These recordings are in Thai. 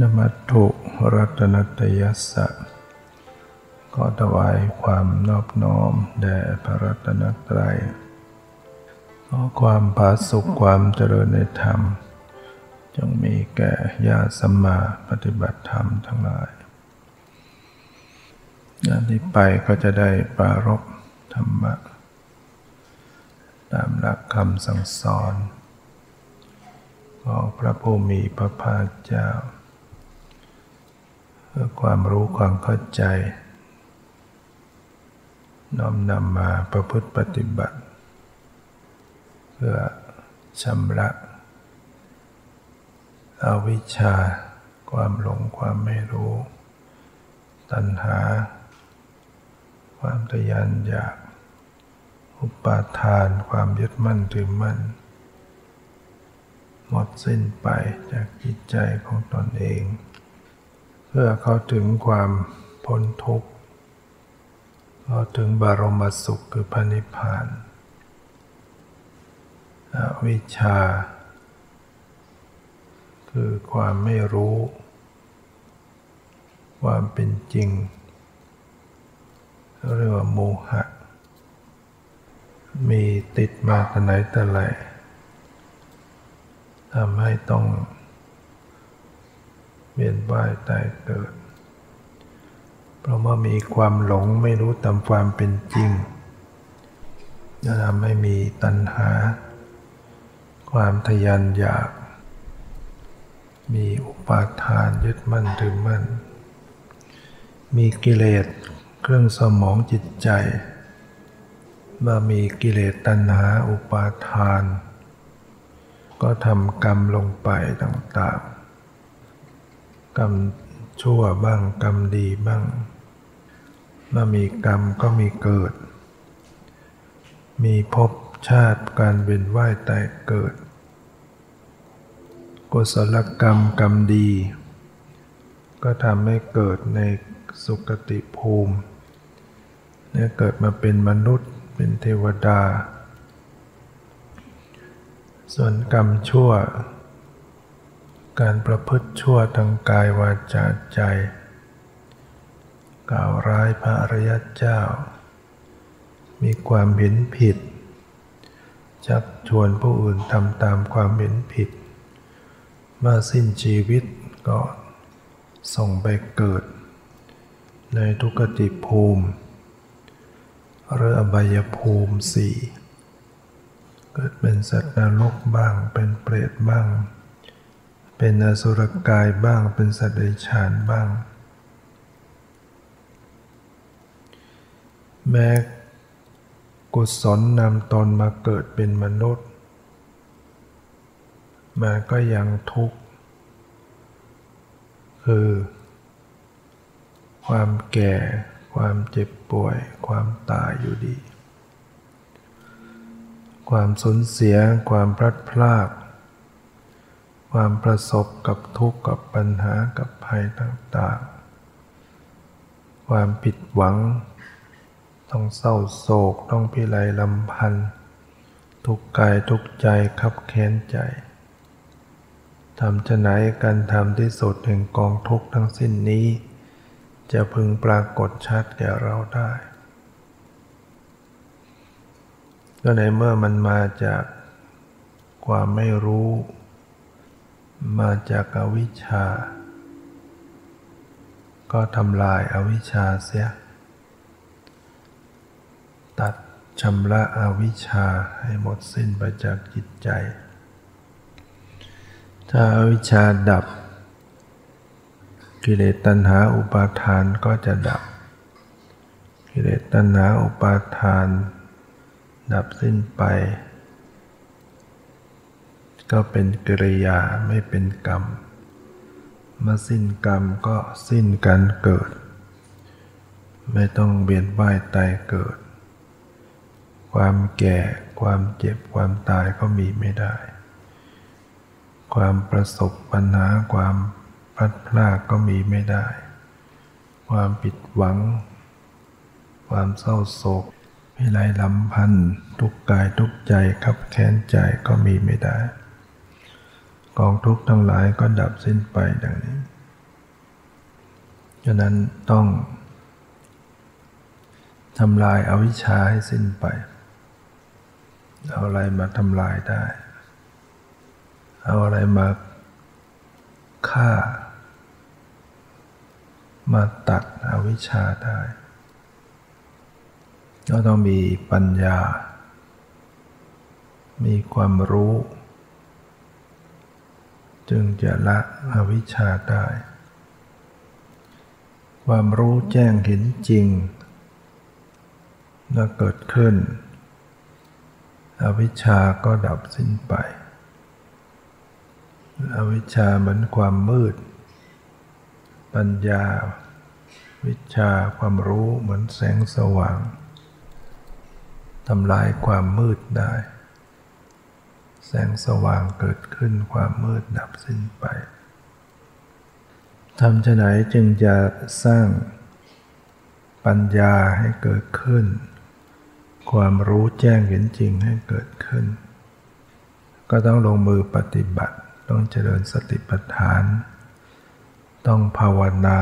นมัสถุรัตนัตยัสสะขอถวายความนอบน้อมแด่พระรัตนตรัยขอความผาสุกความเจริญในธรรมจงมีแก่ญาติสัมมาปฏิบัติธรรมทั้งหลายญาติที่ไปก็จะได้ปรารภธรรมะตามหลักคำสั่งสอนของพระผู้มีพระภาคเจ้าเพื่อความรู้ความเข้าใจน้อมนำมาประพฤติปฏิบัติเพื่อชำระอวิชชาความหลงความไม่รู้ตัณหาความทะยานอยากอุปาทานความยึดมั่นถือมั่นหมดสิ้นไปจากจิตใจของตนเองเพื่อเข้าถึงความพ้นทุกข์เข้าถึงบรมสุขคือพระนิพพานอวิชชาคือความไม่รู้ความเป็นจริงเรียกว่าโมหะมีติดมาแต่ไหนแต่ไรทำให้ต้องเวียนว่ายตายเกิดเพราะว่ามีความหลงไม่รู้ตามความเป็นจริงจะทำให้มีตัณหาความทะยานอยากมีอุปาทานยึดมั่นถือมั่นมีกิเลสเครื่องสมองจิตใจว่ามีกิเลสตัณหาอุปาทานก็ทำกรรมลงไปต่างๆกรรมชั่วบ้างกรรมดีบ้างเมื่อมีกรรมก็มีเกิดมีภพชาติการเวียนว่ายตายเกิดกุศลกรรมกรรมดีก็ทำให้เกิดในสุคติภูมิเนี่ยเกิดมาเป็นมนุษย์เป็นเทวดาส่วนกรรมชั่วการประพฤติชั่วทางกายวาจาใจกล่าวร้ายพระอริยเจ้ามีความเห็นผิดชักชวนผู้อื่นทำตามความเห็นผิดเมื่อสิ้นชีวิตก็ส่งไปเกิดในทุกติภูมิหรืออบายภูมิสี่เกิดเป็นสัตว์นรกบ้างเป็นเปรตบ้างเป็นอสุรกายบ้างเป็นสัตว์เดรัจฉานบ้างแม้กุศลนำตนมาเกิดเป็นมนุษย์มาก็ยังทุกข์คือความแก่ความเจ็บป่วยความตายอยู่ดีความสูญเสียความพลัดพรากความประสบกับทุกข์กับปัญหากับภัยต่างๆความผิดหวังต้องเศร้าโศกต้องพิไรลำพันธ์ทุกข์กายทุกข์ใจคับแค้นใจทำจะไหนการทำที่สุดแห่งกองทุกข์ทั้งสิ้นนี้จะพึงปรากฏชัดแก่เราได้ก็ในเมื่อมันมาจากความไม่รู้มาจากอวิชชาก็ทำลายอวิชชาเสียตัดชำระอวิชชาให้หมดสิ้นไปจากจิตใจถ้าอวิชชาดับกิเลสตัณหาอุปาทานก็จะดับกิเลสตัณหาอุปาทานดับสิ้นไปก็เป็นกิริยาไม่เป็นกรรมเมื่อสิ้นกรรมก็สิ้นการเกิดไม่ต้องเวียนว่ายตายเกิดความแก่ความเจ็บความตายก็มีไม่ได้ความประสบปัญหาความพลัดพรากก็มีไม่ได้ความผิดหวังความเศร้าโศกพิไรลำพันธ์ทุกข์กายทุกข์ใจคับแค้นใจก็มีไม่ได้กองทุกข์ทั้งหลายก็ดับสิ้นไปดังนี้ ฉะนั้นต้องทำลายอวิชชาให้สิ้นไปเอาอะไรมาทำลายได้เอาอะไรมาฆ่ามาตัดอวิชชาได้ก็ต้องมีปัญญามีความรู้จึงจะละอวิชชาได้ความรู้แจ้งเห็นจริงและเกิดขึ้นอวิชชาก็ดับสิ้นไปอวิชชาเหมือนความมืดปัญญาวิชาความรู้เหมือนแสงสว่างทำลายความมืดได้แสงสว่างเกิดขึ้นความมืดดับสิ้นไปทำฉะไหนจึงจะสร้างปัญญาให้เกิดขึ้นความรู้แจ้งเห็นจริงให้เกิดขึ้นก็ต้องลงมือปฏิบัติต้องเจริญสติปัฏฐานต้องภาวนา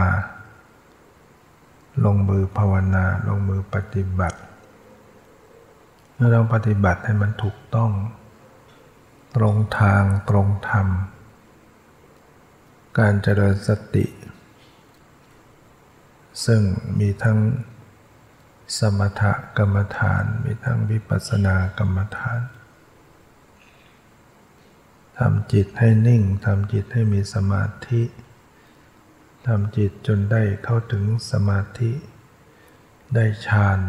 ลงมือภาวนาลงมือปฏิบัติเราต้องปฏิบัติให้มันถูกต้องตรงทางตรงธรรมการเจริญสติซึ่งมีทั้งสมถกรรมฐานมีทั้งวิปัสสนากรรมฐานทำจิตให้นิ่งทำจิตให้มีสมาธิทำจิตจนได้เข้าถึงสมาธิได้ฌาน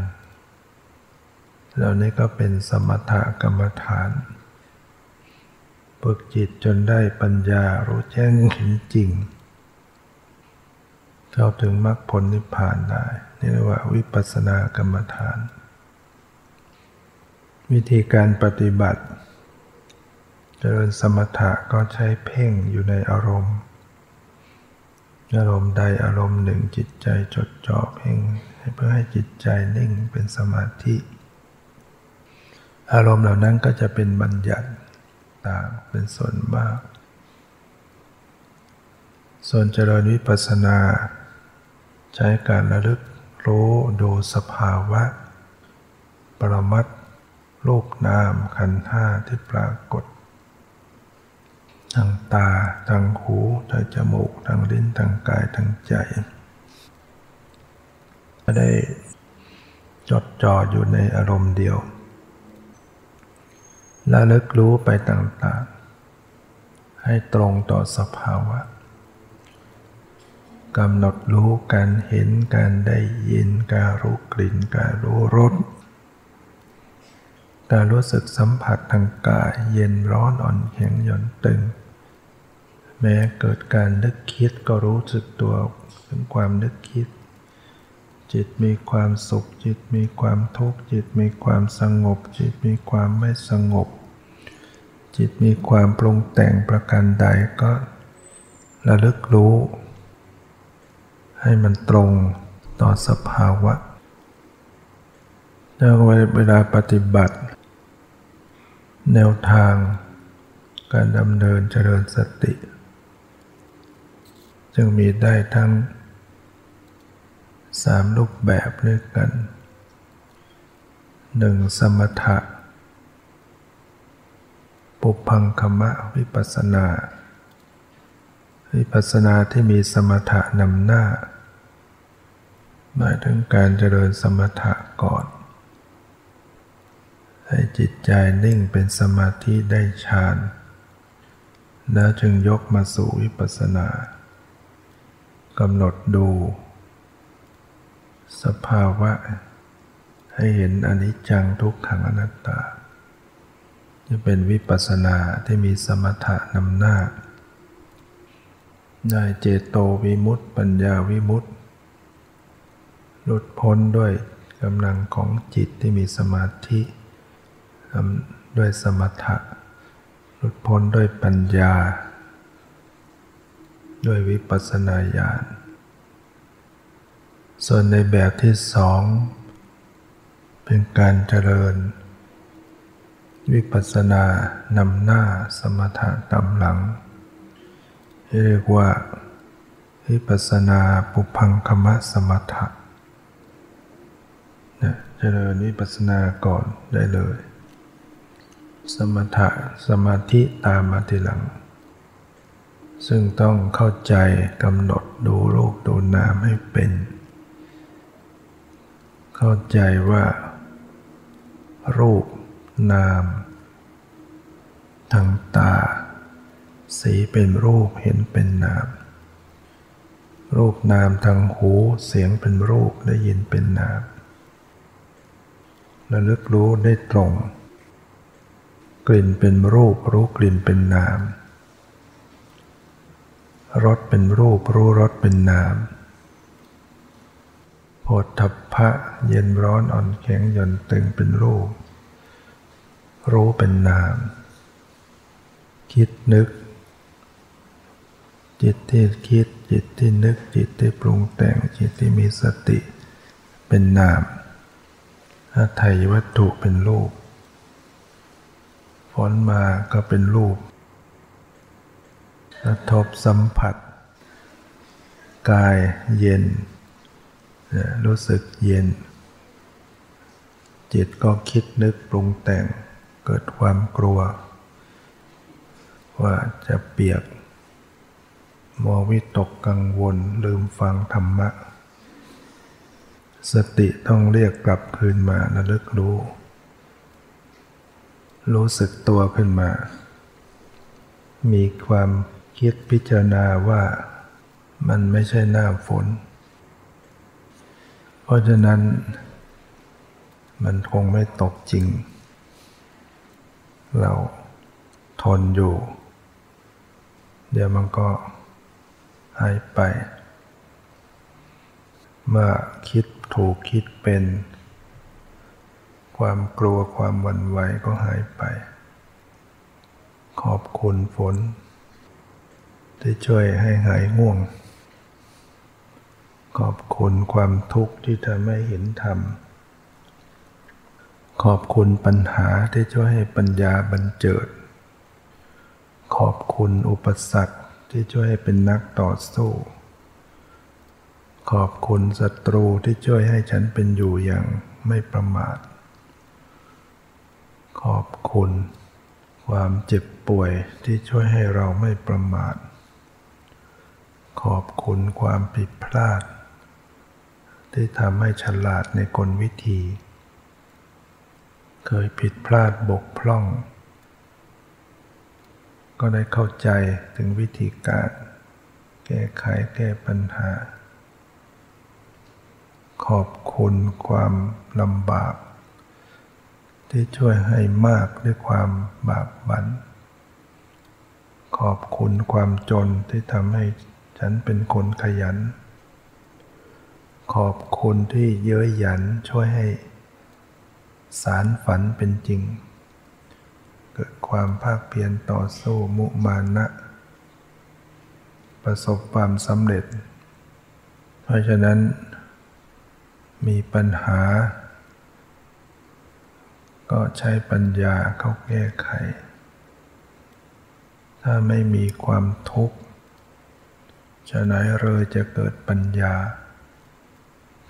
เหล่านี้ก็เป็นสมถกรรมฐานฝึกจิตจนได้ปัญญารู้แจ้งเห็นจริงเข้าถึงมรรคผลนิพพานได้นี่เรียกว่าวิปัสสนากรรมฐานวิธีการปฏิบัติเจริญสมถะก็ใช้เพ่งอยู่ในอารมณ์ใดอารมณ์หนึ่งจิตใจจดจ่อเพ่งเพื่อให้จิตใจนิ่งเป็นสมาธิอารมณ์เหล่านั้นก็จะเป็นบัญญัติต่างเป็นส่วนมากส่วนเจริญวิปัสสนาใช้การระลึกรู้ดูสภาวะปรมัตถ์รูปนามขันธ์ห้าที่ปรากฏทางตาทางหูทางจมูกทางลิ้นทางกายทางใจไม่ได้จดจ่ออยู่ในอารมณ์เดียวระลึกรู้ไปต่างๆให้ตรงต่อสภาวะกำหนดรู้การเห็นการได้ยินการรู้กลิ่นการรู้รสการรู้สึกสัมผัสทางกายเย็นร้อนอ่อนแข็งหย่อนตึงแม้เกิดการนึกคิดก็รู้สึกตัวถึงความนึกคิดจิตมีความสุขจิตมีความทุกข์จิตมีความสงบจิตมีความไม่สงบจิตมีความปรุงแต่งประการใดก็ระลึกรู้ให้มันตรงต่อสภาวะแล้วเวลาปฏิบัติแนวทางการดำเนินเจริญสติจึงมีได้ทั้ง3รูปแบบด้วยกัน1สมถะปุพพังคมะวิปัสสนาวิปัสสนาที่มีสมถะนำหน้าหมายถึงการเจริญสมถะก่อนให้จิตใจนิ่งเป็นสมาธิได้ฌานแล้วจึงยกมาสู่วิปัสสนากำหนดดูสภาวะให้เห็นอนิจจังทุกขังอนัตตาจะเป็นวิปัสสนาที่มีสมถะนำหน้าได้เจโตวิมุตติปัญญาวิมุตติหลุดพ้นด้วยกำลังของจิตที่มีสมาธิด้วยสมถะหลุดพ้นด้วยปัญญาด้วยวิปัสสนาญาณส่วนในแบบที่สองเป็นการเจริญวิปัสสนานำหน้าสมถะตามหลังเรียกว่า วิปัสสนาปุพพังคมสมถะนะเจริญวิปัสสนาก่อนได้เลยสมถะสมาธิตามมาทีหลังซึ่งต้องเข้าใจกำหนดดูรูปดูนามให้เป็นเข้าใจว่ารูปนามทางตาสีเป็นรูปเห็นเป็นนามรูปนามทางหูเสียงเป็นรูปได้ยินเป็นนามระลึกรู้ได้ตรงกลิ่นเป็นรูปรู้กลิ่นเป็นนามรสเป็นรูปรู้รสเป็นนามโผฏฐัพพะเย็นร้อนอ่อนแข็งหย่อนตึงเป็นรูปรู้เป็นนามคิดนึกจิตที่คิดจิตที่นึกจิตที่ปรุงแต่งจิตที่มีสติเป็นนามหทัยวัตถุเป็นรูปฝนมาก็เป็นรูปกระทบสัมผัสกายเย็นรู้สึกเย็นจิตก็คิดนึกปรุงแต่งเกิดความกลัวว่าจะเปียกมัววิตกกังวลลืมฟังธรรมะสติต้องเรียกกลับคืนมาระลึกรู้สึกตัวขึ้นมามีความคิดพิจารณาว่ามันไม่ใช่หน้าฝนเพราะฉะนั้นมันคงไม่ตกจริงเราทนอยู่เดี๋ยวมันก็หายไปเมื่อคิดถูกคิดเป็นความกลัวความหวั่นไหวก็หายไปขอบคุณฝนที่ช่วยให้หายง่วงขอบคุณความทุกข์ที่ทำให้เห็นธรรมขอบคุณปัญหาที่ช่วยให้ปัญญาบันเจิดขอบคุณอุปสรรคที่ช่วยให้เป็นนักต่อสู้ขอบคุณศัตรูที่ช่วยให้ฉันเป็นอยู่อย่างไม่ประมาทขอบคุณความเจ็บป่วยที่ช่วยให้เราไม่ประมาทขอบคุณความผิดพลาดที่ทำให้ฉลาดในกลวิธีเคยผิดพลาดบกพร่องก็ได้เข้าใจถึงวิธีการแก้ไขแก้ปัญหาขอบคุณความลำบากที่ช่วยให้มากด้วยความบากบั่นขอบคุณความจนที่ทำให้ฉันเป็นคนขยันขอบคุณที่เย้ยหยันช่วยให้สารฝันเป็นจริงเกิดความภาคเพียรต่อสู้มุมานะประสบความสำเร็จเพราะฉะนั้นมีปัญหาก็ใช้ปัญญาเข้าแก้ไขถ้าไม่มีความทุกข์ฉะไหนเลยจะเกิดปัญญา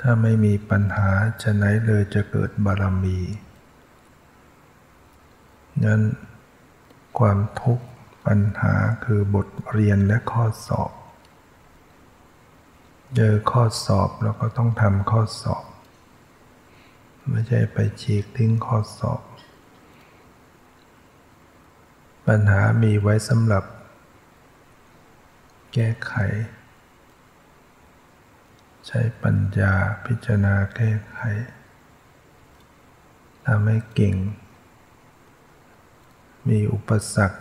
ถ้าไม่มีปัญหาฉะไหนเลยจะเกิดบารมีนั้นความทุกข์ปัญหาคือบทเรียนและข้อสอบเจอข้อสอบเราก็ต้องทำข้อสอบไม่ใช่ไปฉีกทิ้งข้อสอบปัญหามีไว้สำหรับแก้ไขใช้ปัญญาพิจารณาแก้ไขทำให้เก่งมีอุปสรรค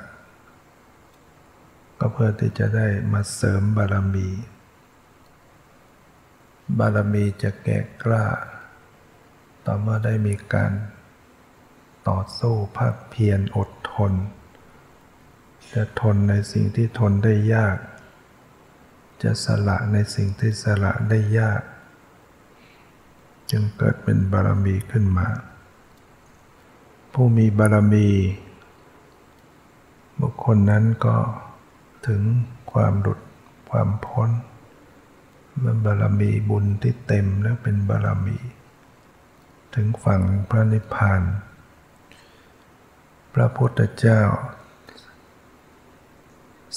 ก็เพื่อที่จะได้มาเสริมบารมีจะแก่กล้าต่อเมื่อได้มีการต่อสู้ภาคเพียรอดทนจะทนในสิ่งที่ทนได้ยากจะสละในสิ่งที่สละได้ยากจึงเกิดเป็นบารมีขึ้นมาผู้มีบารมีบุคคลนั้นก็ถึงความหลุดความพ้น บารมีบุญที่เต็มแล้วเป็นบารมีถึงฝั่งพระนิพพานพระพุทธเจ้า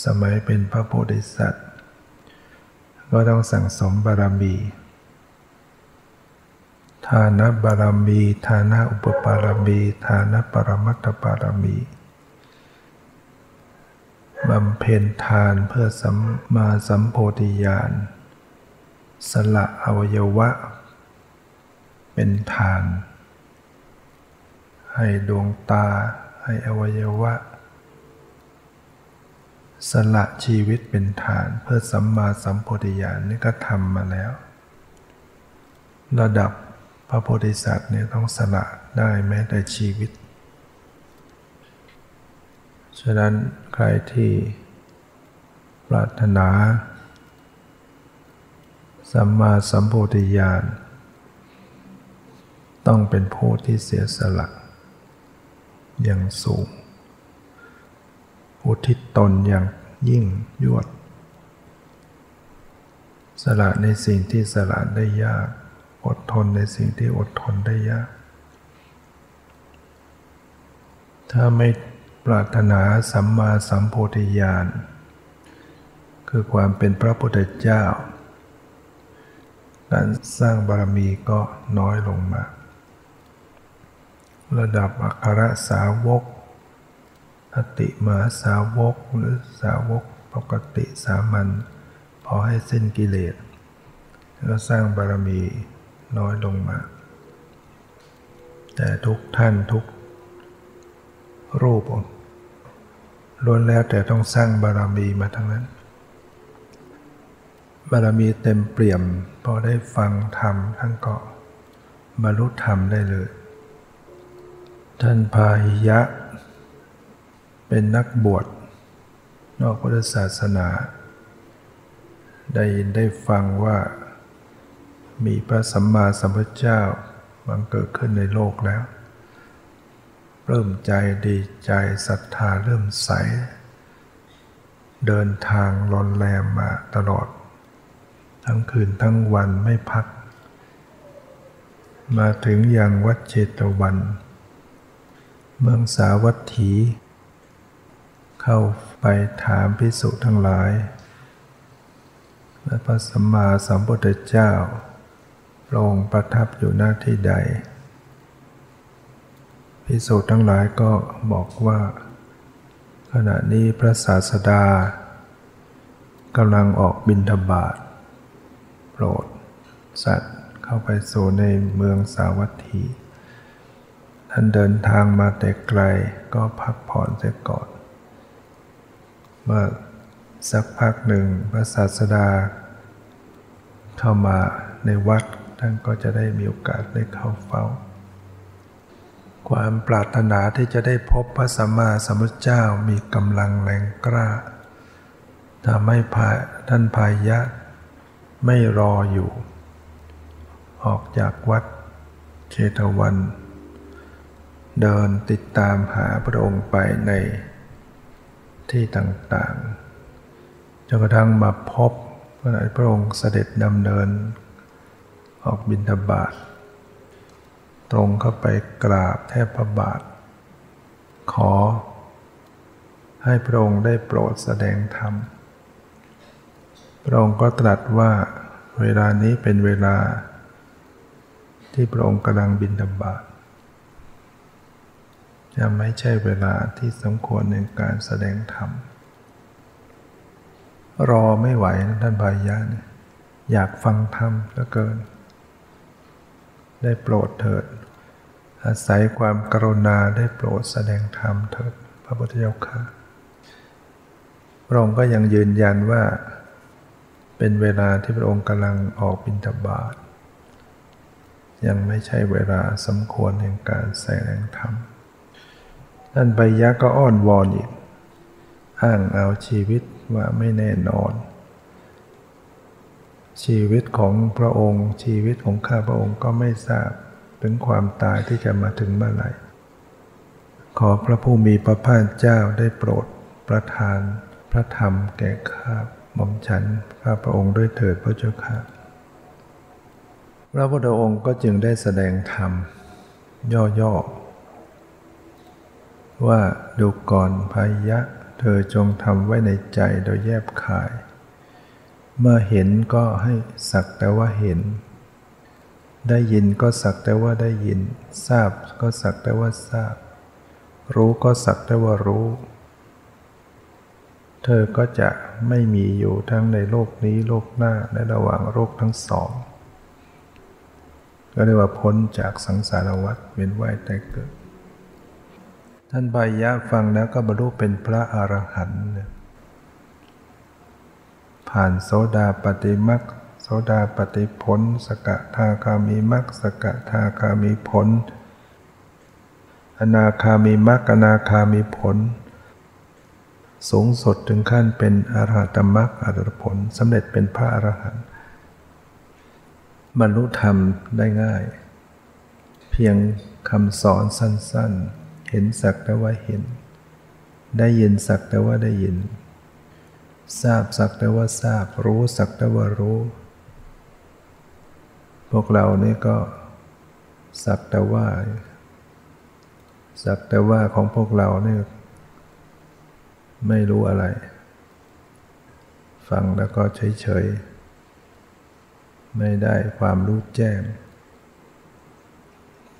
สมัยเป็นพระโพธิสัตว์ก็ต้องสั่งสมบารมีทานบารมีทานอุปบารมีทานปรมัตถบารมีบำเพ็ญทานเพื่อสัมมาสัมโพธิญาณสละอวัยวะเป็นทานให้ดวงตาให้อวัยวะสละชีวิตเป็นทานเพื่อสัมมาสัมโพธิญาณนี่ก็ทำมาแล้วระดับพระโพธิสัตว์เนี่ยต้องสละได้แม้แต่ชีวิตฉะนั้นใครที่ปรารถนาสัมมาสัมโพธิญาณต้องเป็นผู้ที่เสียสละอย่างสูงอุทิศตนอย่างยิ่งยวดสละในสิ่งที่สละได้ยากอดทนในสิ่งที่อดทนได้ยากถ้าไม่ปรารถนาสัมมาสัมโพธิญาณคือความเป็นพระพุทธเจ้าการสร้างบารมีก็น้อยลงมาระดับอัครสาวกอติมหาสาวกหรือสาวกปกติสามัญพอให้สิ้นกิเลสก็สร้างบารมีน้อยลงมาแต่ทุกท่านทุกรูปล้วนแล้วแต่ต้องสร้างบารมีมาทั้งนั้นบารมีเต็มเปี่ยมพอได้ฟังธรรมท่านก็บรรลุธรรมได้เลยท่านพาหิยะเป็นนักบวชนอกพุทธศาสนาได้ยินได้ฟังว่ามีพระสัมมาสัมพุทธเจ้าบังเกิดขึ้นในโลกแล้วเริ่มใจดีใจศรัทธาเริ่มใสเดินทางลอนแลมมาตลอดทั้งคืนทั้งวันไม่พักมาถึงยังวัดเชตวันเมืองสาวัตถีเข้าไปถามภิกษุทั้งหลายและพระสัมมาสัมพุทธเจ้าพระองค์ประทับอยู่หน้าที่ใดภิกษุทั้งหลายก็บอกว่าขณะนี้พระศาสดากำลังออกบิณฑบาตโปรดสัตว์เข้าไปสู่ในเมืองสาวัตถีท่านเดินทางมาแต่ไกลก็พักผ่อนเสียก่อนเมื่อสักพักหนึ่งพระศาสดาเข้ามาในวัดท่านก็จะได้มีโอกาสได้เข้าเฝ้าความปรารถนาที่จะได้พบพระสัมมาสัมพุทธเจ้ามีกำลังแรงกล้าทำให้ท่านพาหิยะไม่รออยู่ออกจากวัดเชตวันเดินติดตามหาพระองค์ไปในที่ต่างๆจนกระทั่งมาพบขณะพระองค์เสด็จดำเนินออกบิณฑบาตตรงเข้าไปกราบแทบพระบาทขอให้พระองค์ได้โปรดแสดงธรรมพระองค์ก็ตรัสว่าเวลานี้เป็นเวลาที่พระองค์กำลังบิณฑบาตจะไม่ใช่เวลาที่สมควรในการแสดงธรรมรอไม่ไหวนะท่านพาหิยะอยากฟังธรรมเหลือเกินได้โปรดเถิดอาศัยความกรุณาได้โปรดแสดงธรรมเถิดพระพุทธเจ้าค่ะพระองค์ก็ยังยืนยันว่าเป็นเวลาที่พระองค์กำลังออกบิณฑบาตยังไม่ใช่เวลาสมควรในการแสดงธรรมท่านพาหิยะก็อ้อนวอนอีกอ้างเอาชีวิตว่าไม่แน่นอนชีวิตของพระองค์ชีวิตของข้าพระองค์ก็ไม่ทราบถึงความตายที่จะมาถึงเมื่อไหร่ขอพระผู้มีพระภาคเจ้าได้โปรดประทานพระธรรมแก่ข้า หม่อมฉันข้าพระองค์ด้วยเถิดพระเจ้าค่ะพระพุทธองค์ก็จึงได้แสดงธรรมย่อๆว่าดูก่อนพายะเธอจงทำไว้ในใจโดยแยบคายเมื่อเห็นก็ให้สักแต่ว่าเห็นได้ยินก็สักแต่ว่าได้ยินทราบก็สักแต่ว่าทราบรู้ก็สักแต่ว่ารู้เธอก็จะไม่มีอยู่ทั้งในโลกนี้โลกหน้าและระหว่างโลกทั้งสองก็เรียกว่าพ้นจากสังสารวัฏเวียนว่ายตายเกิดท่านพายะฟังแล้วก็บรรลุเป็นพระอรหันต์ผ่านโสดาปัตติมรรคโสดาปัตติผลสกทาคามิมรรคสกทาคามิผลอนาคามิมรรคอนาคามิผลสูงสุดถึงขั้นเป็นอรหัตมรรคอรหัตผลสำเร็จเป็นพระอรหันต์บรรลุธรรมได้ง่ายเพียงคำสอนสั้นๆเห็นสักแต่ว่าเห็นได้ยินสักแต่ว่าได้ยินทราบสักแต่ว่าทราบรู้สักแต่ว่ารู้พวกเรานี่ก็สักแต่ว่าของพวกเราเนี่ยไม่รู้อะไรฟังแล้วก็เฉยๆไม่ได้ความรู้แจ้ง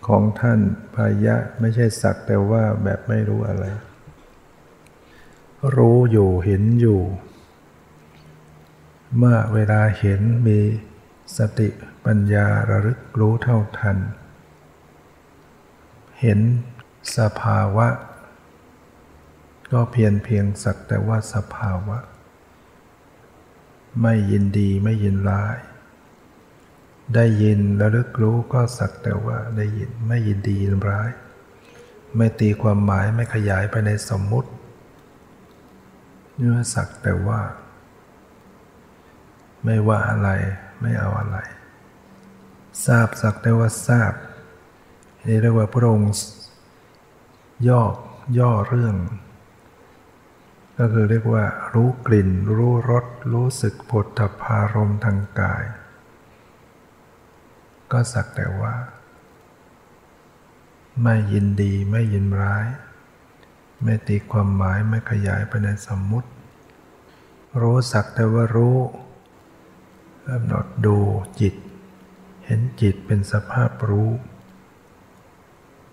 ของท่านพายะไม่ใช่สักแต่ว่าแบบไม่รู้อะไรรู้อยู่เห็นอยู่เมื่อเวลาเห็นมีสติปัญญาระลึกรู้เท่าทันเห็นสภาวะก็เพียงสักแต่ว่าสภาวะไม่ยินดีไม่ยินร้ายได้ยินระลึกรู้ก็สักแต่ว่าได้ยินไม่ยินดียินร้ายไม่ตีความหมายไม่ขยายไปในสมมุติเนื้อสักแต่ว่าไม่ว่าอะไรไม่เอาอะไรทราบสักแต่ว่าทราบนี่เรียกว่าพระองค์ย่อเรื่องก็คือเรียกว่ารู้กลิ่นรู้รสรู้สึกโผฏฐัพพารมณ์ทางกายก็สักแต่ว่าไม่ยินดีไม่ยินร้ายไม่ตีความหมายไม่ขยายไปในสมมุติรู้สักแต่ว่ารู้กำหนดดูจิตเห็นจิตเป็นสภาพรู้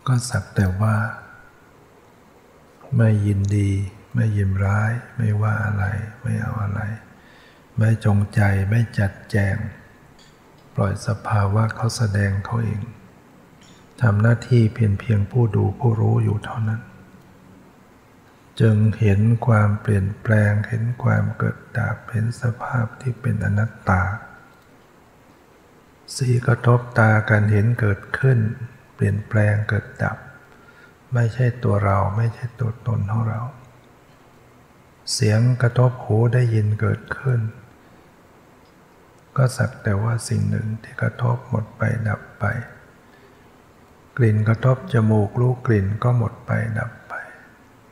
ก็สักแต่ว่าไม่ยินดีไม่ยินร้ายไม่ว่าอะไรไม่เอาอะไรไม่จงใจไม่จัดแจงปล่อยสภาวะเขาแสดงเขาเองทำหน้าที่เพียงผู้ดูผู้รู้อยู่เท่านั้นจึงเห็นความเปลี่ยนแปลงเห็นความเกิดดับเห็นสภาพที่เป็นอนัตตาสีกระทบตาการเห็นเกิดขึ้นเปลี่ยนแปลงเกิดดับไม่ใช่ตัวเราไม่ใช่ตัวตนของเราเสียงกระทบหูได้ยินเกิดขึ้นก็สักแต่ว่าสิ่งหนึ่งที่กระทบหมดไปดับไปกลิ่นกระทบจมูกรู้กลิ่นก็หมดไปดับไป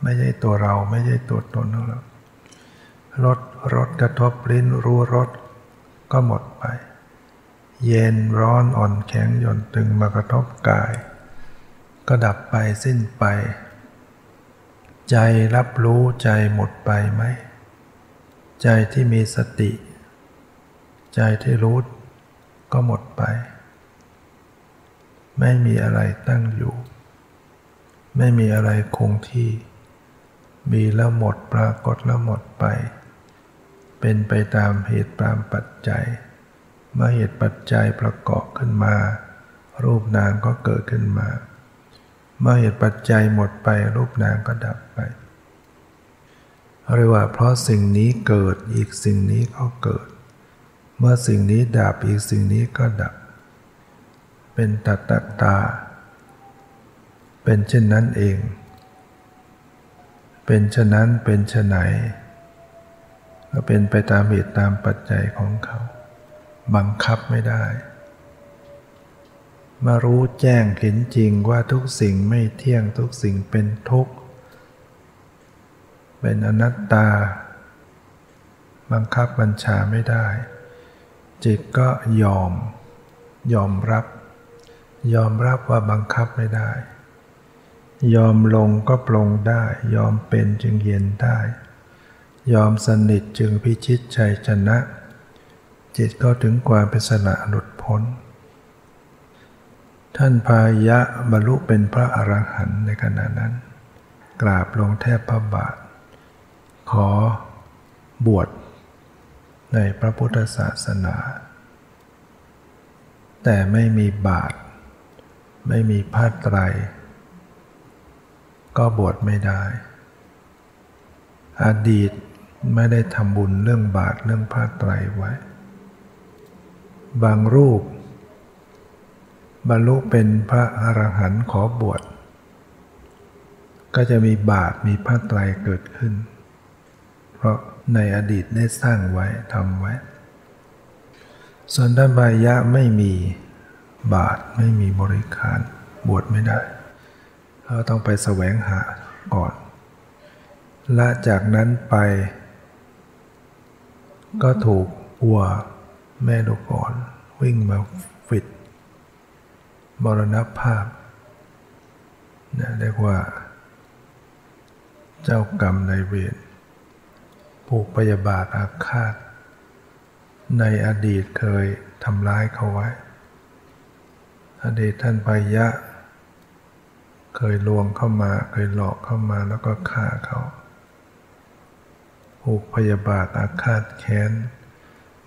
ไม่ใช่ตัวเราไม่ใช่ตัวตนของเรารสกระทบลิ้นรู้รสก็หมดไปเย็นร้อนอ่อนแข็งหย่อนตึงมากระทบกายก็ดับไปสิ้นไปใจรับรู้ใจหมดไปไหมใจที่มีสติใจที่รู้ก็หมดไปไม่มีอะไรตั้งอยู่ไม่มีอะไรคงที่มีแล้วหมดปรากฏแล้วหมดไปเป็นไปตามเหตุตามปัจจัยเมื่อเหตุปัจจัยประกอบขึ้นมารูปนามก็เกิดขึ้นมาเมื่อเหตุปัจจัยหมดไปรูปนามก็ดับไปเรียกว่าเพราะสิ่งนี้เกิดอีกสิ่งนี้ก็เกิดเมื่อสิ่งนี้ดับอีกสิ่งนี้ก็ดับเป็นตัตตาเป็นเช่นนั้นเองเป็นฉะนั้นเป็นฉะไหนก็เป็นไปตามเหตุตามปัจจัยของเขาบังคับไม่ได้มารู้แจ้งเห็นจริงว่าทุกสิ่งไม่เที่ยงทุกสิ่งเป็นทุกข์เป็นอนัตตา บังคับบัญชาไม่ได้จิตก็ยอมรับว่าบังคับไม่ได้ยอมลงก็ปลงได้ยอมเป็นจึงเย็นได้ยอมสนิทจึงพิชิตชัยชนะจิตก็ถึงความเป็นอิสระหลุดพ้นท่านพายะบรรลุเป็นพระอรหันต์ในขณะนั้นกราบลงแทบพระบาทขอบวชในพระพุทธศาสนาแต่ไม่มีบาตรไม่มีผ้าไตรก็บวชไม่ได้อดีตไม่ได้ทำบุญเรื่องบาตรเรื่องผ้าไตรไว้บางรูปบรรลุเป็นพระอรหันต์ขอบวชก็จะมีบาตรมีผ้าไตรเกิดขึ้นเพราะในอดีตได้สร้างไว้ทำไว้ส่วนท่านพายะไม่มีบาตรไม่มีบริขารบวชไม่ได้เขาต้องไปแสวงหาก่อนและจากนั้นไปก็ถูกวัวแม่ลูกอ่อนวิ่งมาฟิดมรณภาพเรียกว่าเจ้ากรรมนายเวรผูกพยาบาทอาฆาตในอดีตเคยทำร้ายเขาไว้อดีตท่านพายะเคยลวงเข้ามาเคยหลอกเข้ามาแล้วก็ฆ่าเขาผูกพยาบาทอาฆาตแค้น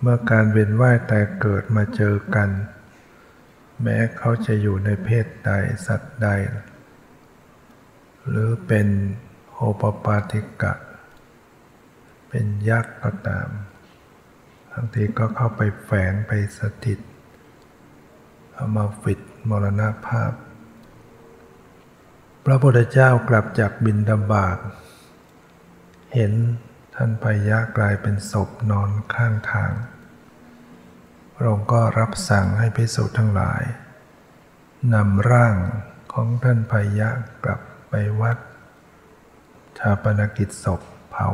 เมื่อการเวียนว่ายตายเกิดมาเจอกันแม้เขาจะอยู่ในเพศใดสัตว์ใดหรือเป็นโอปปาติกะเป็นยักษ์ก็ตามบางทีก็เข้าไปแฝงไปสถิตเอามาฟิดมรณภาพพระพุทธเจ้ากลับจากบิณฑบาตเห็นท่านพายะกลายเป็นศพนอนข้างทางพระองค์ก็รับสั่งให้ภิกษุทั้งหลายนำร่างของท่านพายะกลับไปวัดชาปนกิจศพเผา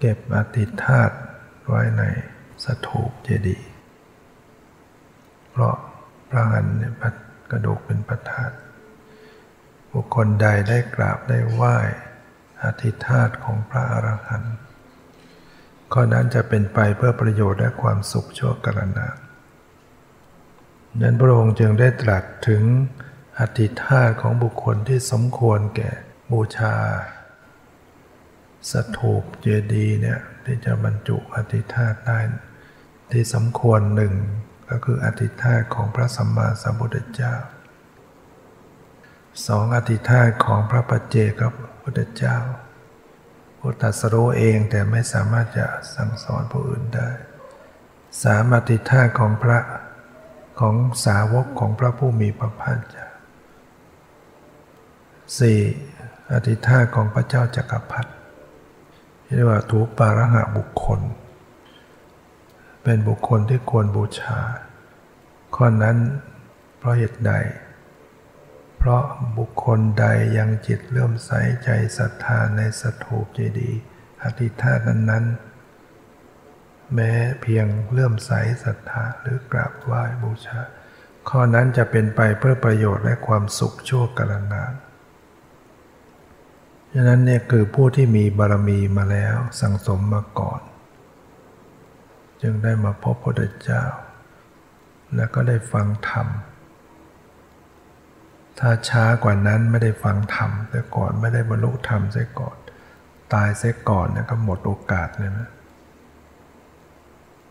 เก็บอธิธาตุไว้ในสถูปเจดีย์เพราะพระหันเนี่ยกระดูกเป็นพระธาตุบุคคลใดได้กราบได้ไหว้อธิธาตุของพระอรหันต์ข้อนั้นจะเป็นไปเพื่อประโยชน์และความสุขชั่วกาลนานนั้นพระองค์จึงได้ตรัสถึงอธิธาตุของบุคคลที่สมควรแก่บูชาสถูปเจดีย์เนี่ยที่จะบรรจุอธิธาตุได้ที่สมควรหนึ่งก็คืออธิธาตุของพระสัมมาสัมพุทธเจ้าสองอธิธาตุของพระปัจเจกพุทธเจ้าผู้ตรัสรู้เองแต่ไม่สามารถจะสั่งสอนผู้อื่นได้สามอธิธาตุของพระของสาวกของพระผู้มีพระภาคเจ้าสี่อธิธาตุของพระเจ้าจักรพรรดิเรียกว่าทูปาระหะบุคคลเป็นบุคคลที่ควรบูชาข้อนั้นเพราะเหตุใดเพราะบุคคลใดยังจิตเลื่อมใสใจศรัทธาในสถูปเจดีย์อธิธาตุนั้นๆแม้เพียงเลื่อมใสศรัทธาหรือกราบไหว้บูชาข้อนั้นจะเป็นไปเพื่อประโยชน์และความสุขชั่วกาลนานฉะนั้นเนี่ยคือผู้ที่มีบารมีมาแล้วสั่งสมมาก่อนจึงได้มาพบพระพุทธเจ้าแล้วก็ได้ฟังธรรมถ้าช้ากว่านั้นไม่ได้ฟังธรรมเสียก่อนไม่ได้บรรลุธรรมเสียก่อนตายเสียก่อนเนี่ยก็หมดโอกาสเลยนะ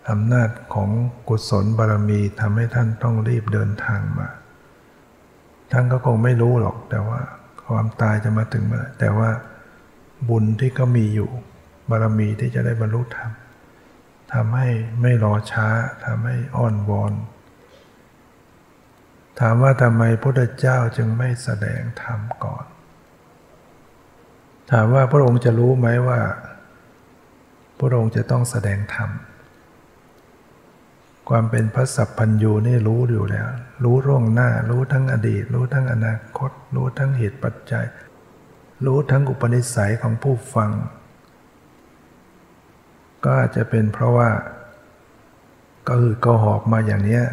อำนาจของกุศลบารมีทำให้ท่านต้องรีบเดินทางมาท่านก็คงไม่รู้หรอกแต่ว่าความตายจะมาถึงเมื่อไหร่แต่ว่าบุญที่ก็มีอยู่บารมีที่จะได้บรรลุธรรมทำให้ไม่รอช้าทำให้อ้อนวอนถามว่าทำไมพระพุทธเจ้าจึงไม่แสดงธรรมก่อนถามว่าพระองค์จะรู้ไหมว่าพระองค์จะต้องแสดงธรรมความเป็นพระสัพพัญญูนี่รู้อยู่แล้วรู้ล่วงหน้ารู้ทั้งอดีตรู้ทั้งอนาคตรู้ทั้งเหตุปัจจัยรู้ทั้งอุปนิสัยของผู้ฟัง ก็อาจจะเป็นเพราะว่าก็หืดก็หอบมาอย่างเนี้ย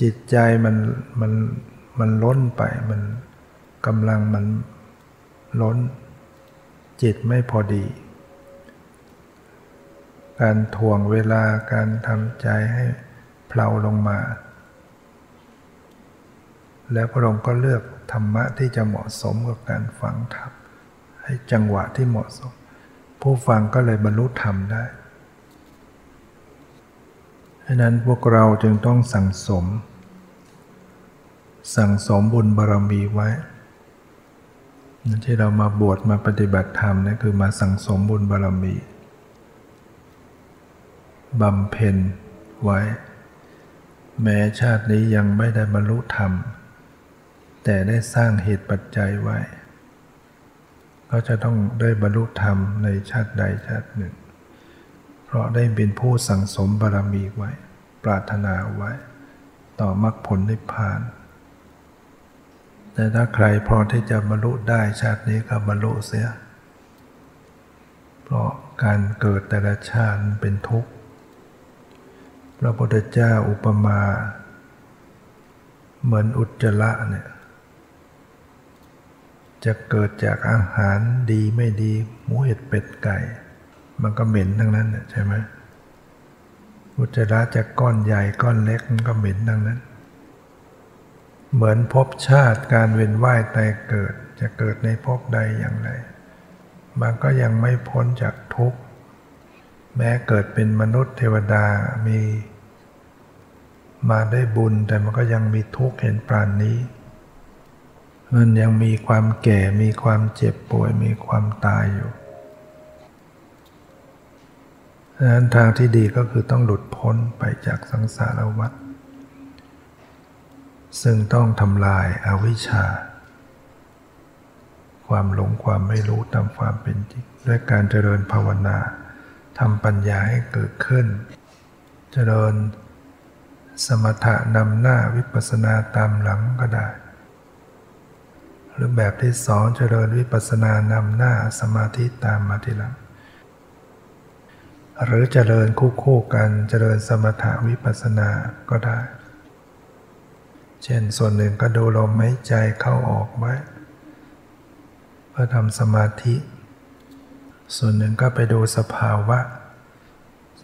จิตใจมันล้นไปมันกำลังมันล้นจิตไม่พอดีการถ่วงเวลาการทำใจให้เพลาลงมาแล้วพระองค์ก็เลือกธรรมะที่จะเหมาะสมกับการฟังธรรมให้จังหวะที่เหมาะสมผู้ฟังก็เลยบรรลุธรรมได้ฉะนั้นพวกเราจึงต้องสั่งสมบุญบารมีไว้ที่เรามาบวชมาปฏิบัติธรรมนี่คือมาสั่งสมบุญบารมีบำเพ็ญไว้แม้ชาตินี้ยังไม่ได้บรรลุธรรมแต่ได้สร้างเหตุปัจจัยไว้ก็จะต้องได้บรรลุธรรมในชาติใดชาติหนึ่งเพราะได้เป็นผู้สั่งสมบารมีไว้ปรารถนาไว้ต่อมรรคผลนิพพานแต่ถ้าใครพอที่จะบรรลุได้ชาตินี้ก็บรรลุเสียเพราะการเกิดแต่ละชาติเป็นทุกข์พระพุทธเจ้าอุปมาเหมือนอุจจาระเนี่ยจะเกิดจากอาหารดีไม่ดีหมูเห็ดเป็ดไก่มันก็เหม็นทั้งนั้นใช่ไหมอุจจาระจากก้อนใหญ่ก้อนเล็กมันก็เหม็นทั้งนั้นเหมือนภพชาติการเวียนว่ายตายเกิดจะเกิดในภพใดอย่างไรมันก็ยังไม่พ้นจากทุกข์แม้เกิดเป็นมนุษย์เทวดามีมาได้บุญแต่มันก็ยังมีทุกข์เห็นปราณนี้มันยังมีความแก่มีความเจ็บป่วยมีความตายอยู่ดังนั้นทางที่ดีก็คือต้องหลุดพ้นไปจากสังสารวัฏซึ่งต้องทำลายอวิชชาความหลงความไม่รู้ตามความเป็นจริงด้วยการเจริญภาวนาทำปัญญาให้เกิดขึ้นเจริญสมถะนำหน้าวิปัสสนาตามหลังก็ได้หรือแบบที่สองเจริญวิปัสสนานำหน้าสมาธิตามมาทีหลังหรือเจริญคู่กันเจริญสมถะวิปัสสนาก็ได้เช่นส่วนหนึ่งก็ดูลมหายใจเข้าออกไว้เพื่อทำสมาธิส่วนหนึ่งก็ไปดูสภาวะ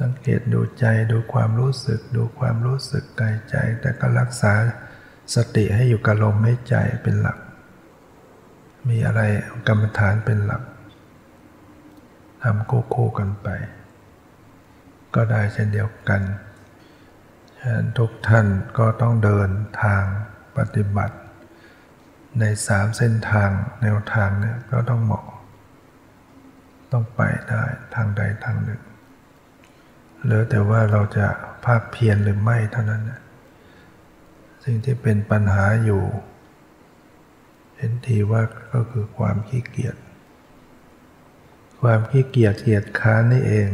สังเกตดูใจดูความรู้สึกกายใจแต่ก็รักษาสติให้อยู่กับลมหายใจเป็นหลักมีอะไรกรรมฐานเป็นหลักทำคู่กันไปก็ได้เช่นเดียวกันทุกท่านก็ต้องเดินทางปฏิบัติใน3เส้นทางแนวทางเนี่ยก็ต้องเหมาะต้องไปได้ทางใดทางหนึ่งเหลือแต่ว่าเราจะภาคเพียรหรือไม่เท่านั้นสิ่งที่เป็นปัญหาอยู่เห็นทีว่าก็คือความขี้เกียจเกียจค้านนี่เอง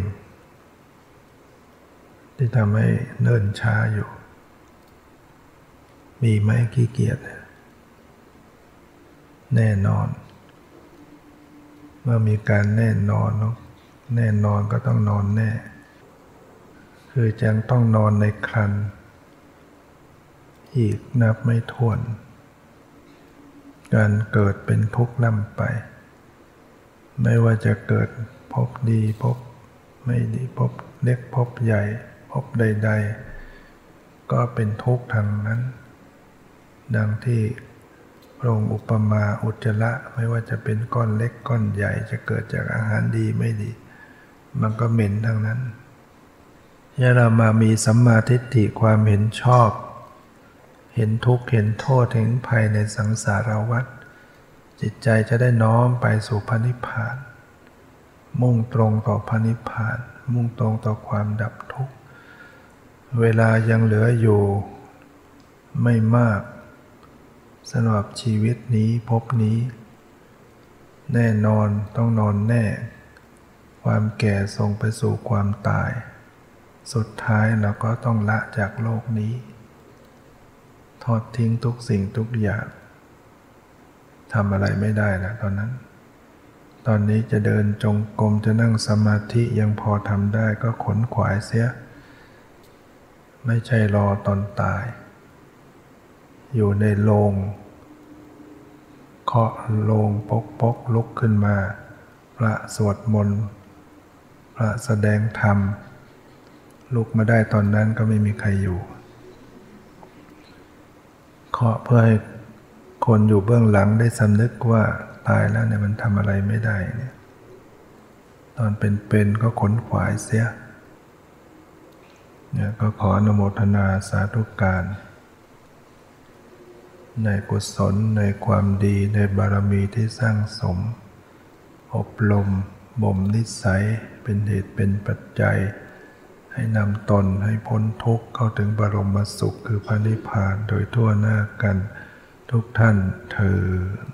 ที่ทำให้เนิ่นช้าอยู่มีไหมขี้เกียจแน่นอนเมื่อมีการแน่นอนก็ต้องนอนแน่คือจังต้องนอนในครันอีกนับไม่ถ้วนการเกิดเป็นทุกข์ล่ำไปไม่ว่าจะเกิดพบดีพบไม่ดีพบเล็กพบใหญ่พบใดๆก็เป็นทุกข์ทางนั้นดังที่พระองค์อุปมาอุจจาระไม่ว่าจะเป็นก้อนเล็กก้อนใหญ่จะเกิดจากอาหารดีไม่ดีมันก็เหม็นทางนั้นถ้าเรามามีสัมมาทิฏฐิความเห็นชอบเห็นทุกข์เห็นโทษเห็นภัยในสังสารวัฏจิตใจจะได้น้อมไปสู่พระนิพพานมุ่งตรงต่อพระนิพพานมุ่งตรงต่อความดับทุกข์เวลายังเหลืออยู่ไม่มากสำหรับชีวิตนี้ภพนี้แน่นอนต้องนอนแน่ความแก่ส่งไปสู่ความตายสุดท้ายเราก็ต้องละจากโลกนี้ทอดทิ้งทุกสิ่งทุกอย่างทำอะไรไม่ได้แล้วตอนนั้น ตอนนี้จะเดินจงกรมจะนั่งสมาธิยังพอทำได้ก็ขนขวายเสียไม่ใช่รอตอนตายอยู่ในโลงเคาะโลงปกลุกขึ้นมาพระสวดมนต์พระแสดงธรรมลุกมาได้ตอนนั้นก็ไม่มีใครอยู่เคาะเพื่อให้คนอยู่เบื้องหลังได้สำนึกว่าตายแล้วเนี่ยมันทำอะไรไม่ได้เนี่ยตอนเป็นก็ขนขวายเสียเนี่ยก็ขออนุโมทนาสาธุการในกุศลในความดีในบารมีที่สร้างสมอบรมบ่มนิสัยเป็นเหตุเป็นปัจจัยให้นำตนให้พ้นทุกข์เข้าถึงบรมสุขคือพระนิพพานโดยทั่วหน้ากันทุกท่านเทอญ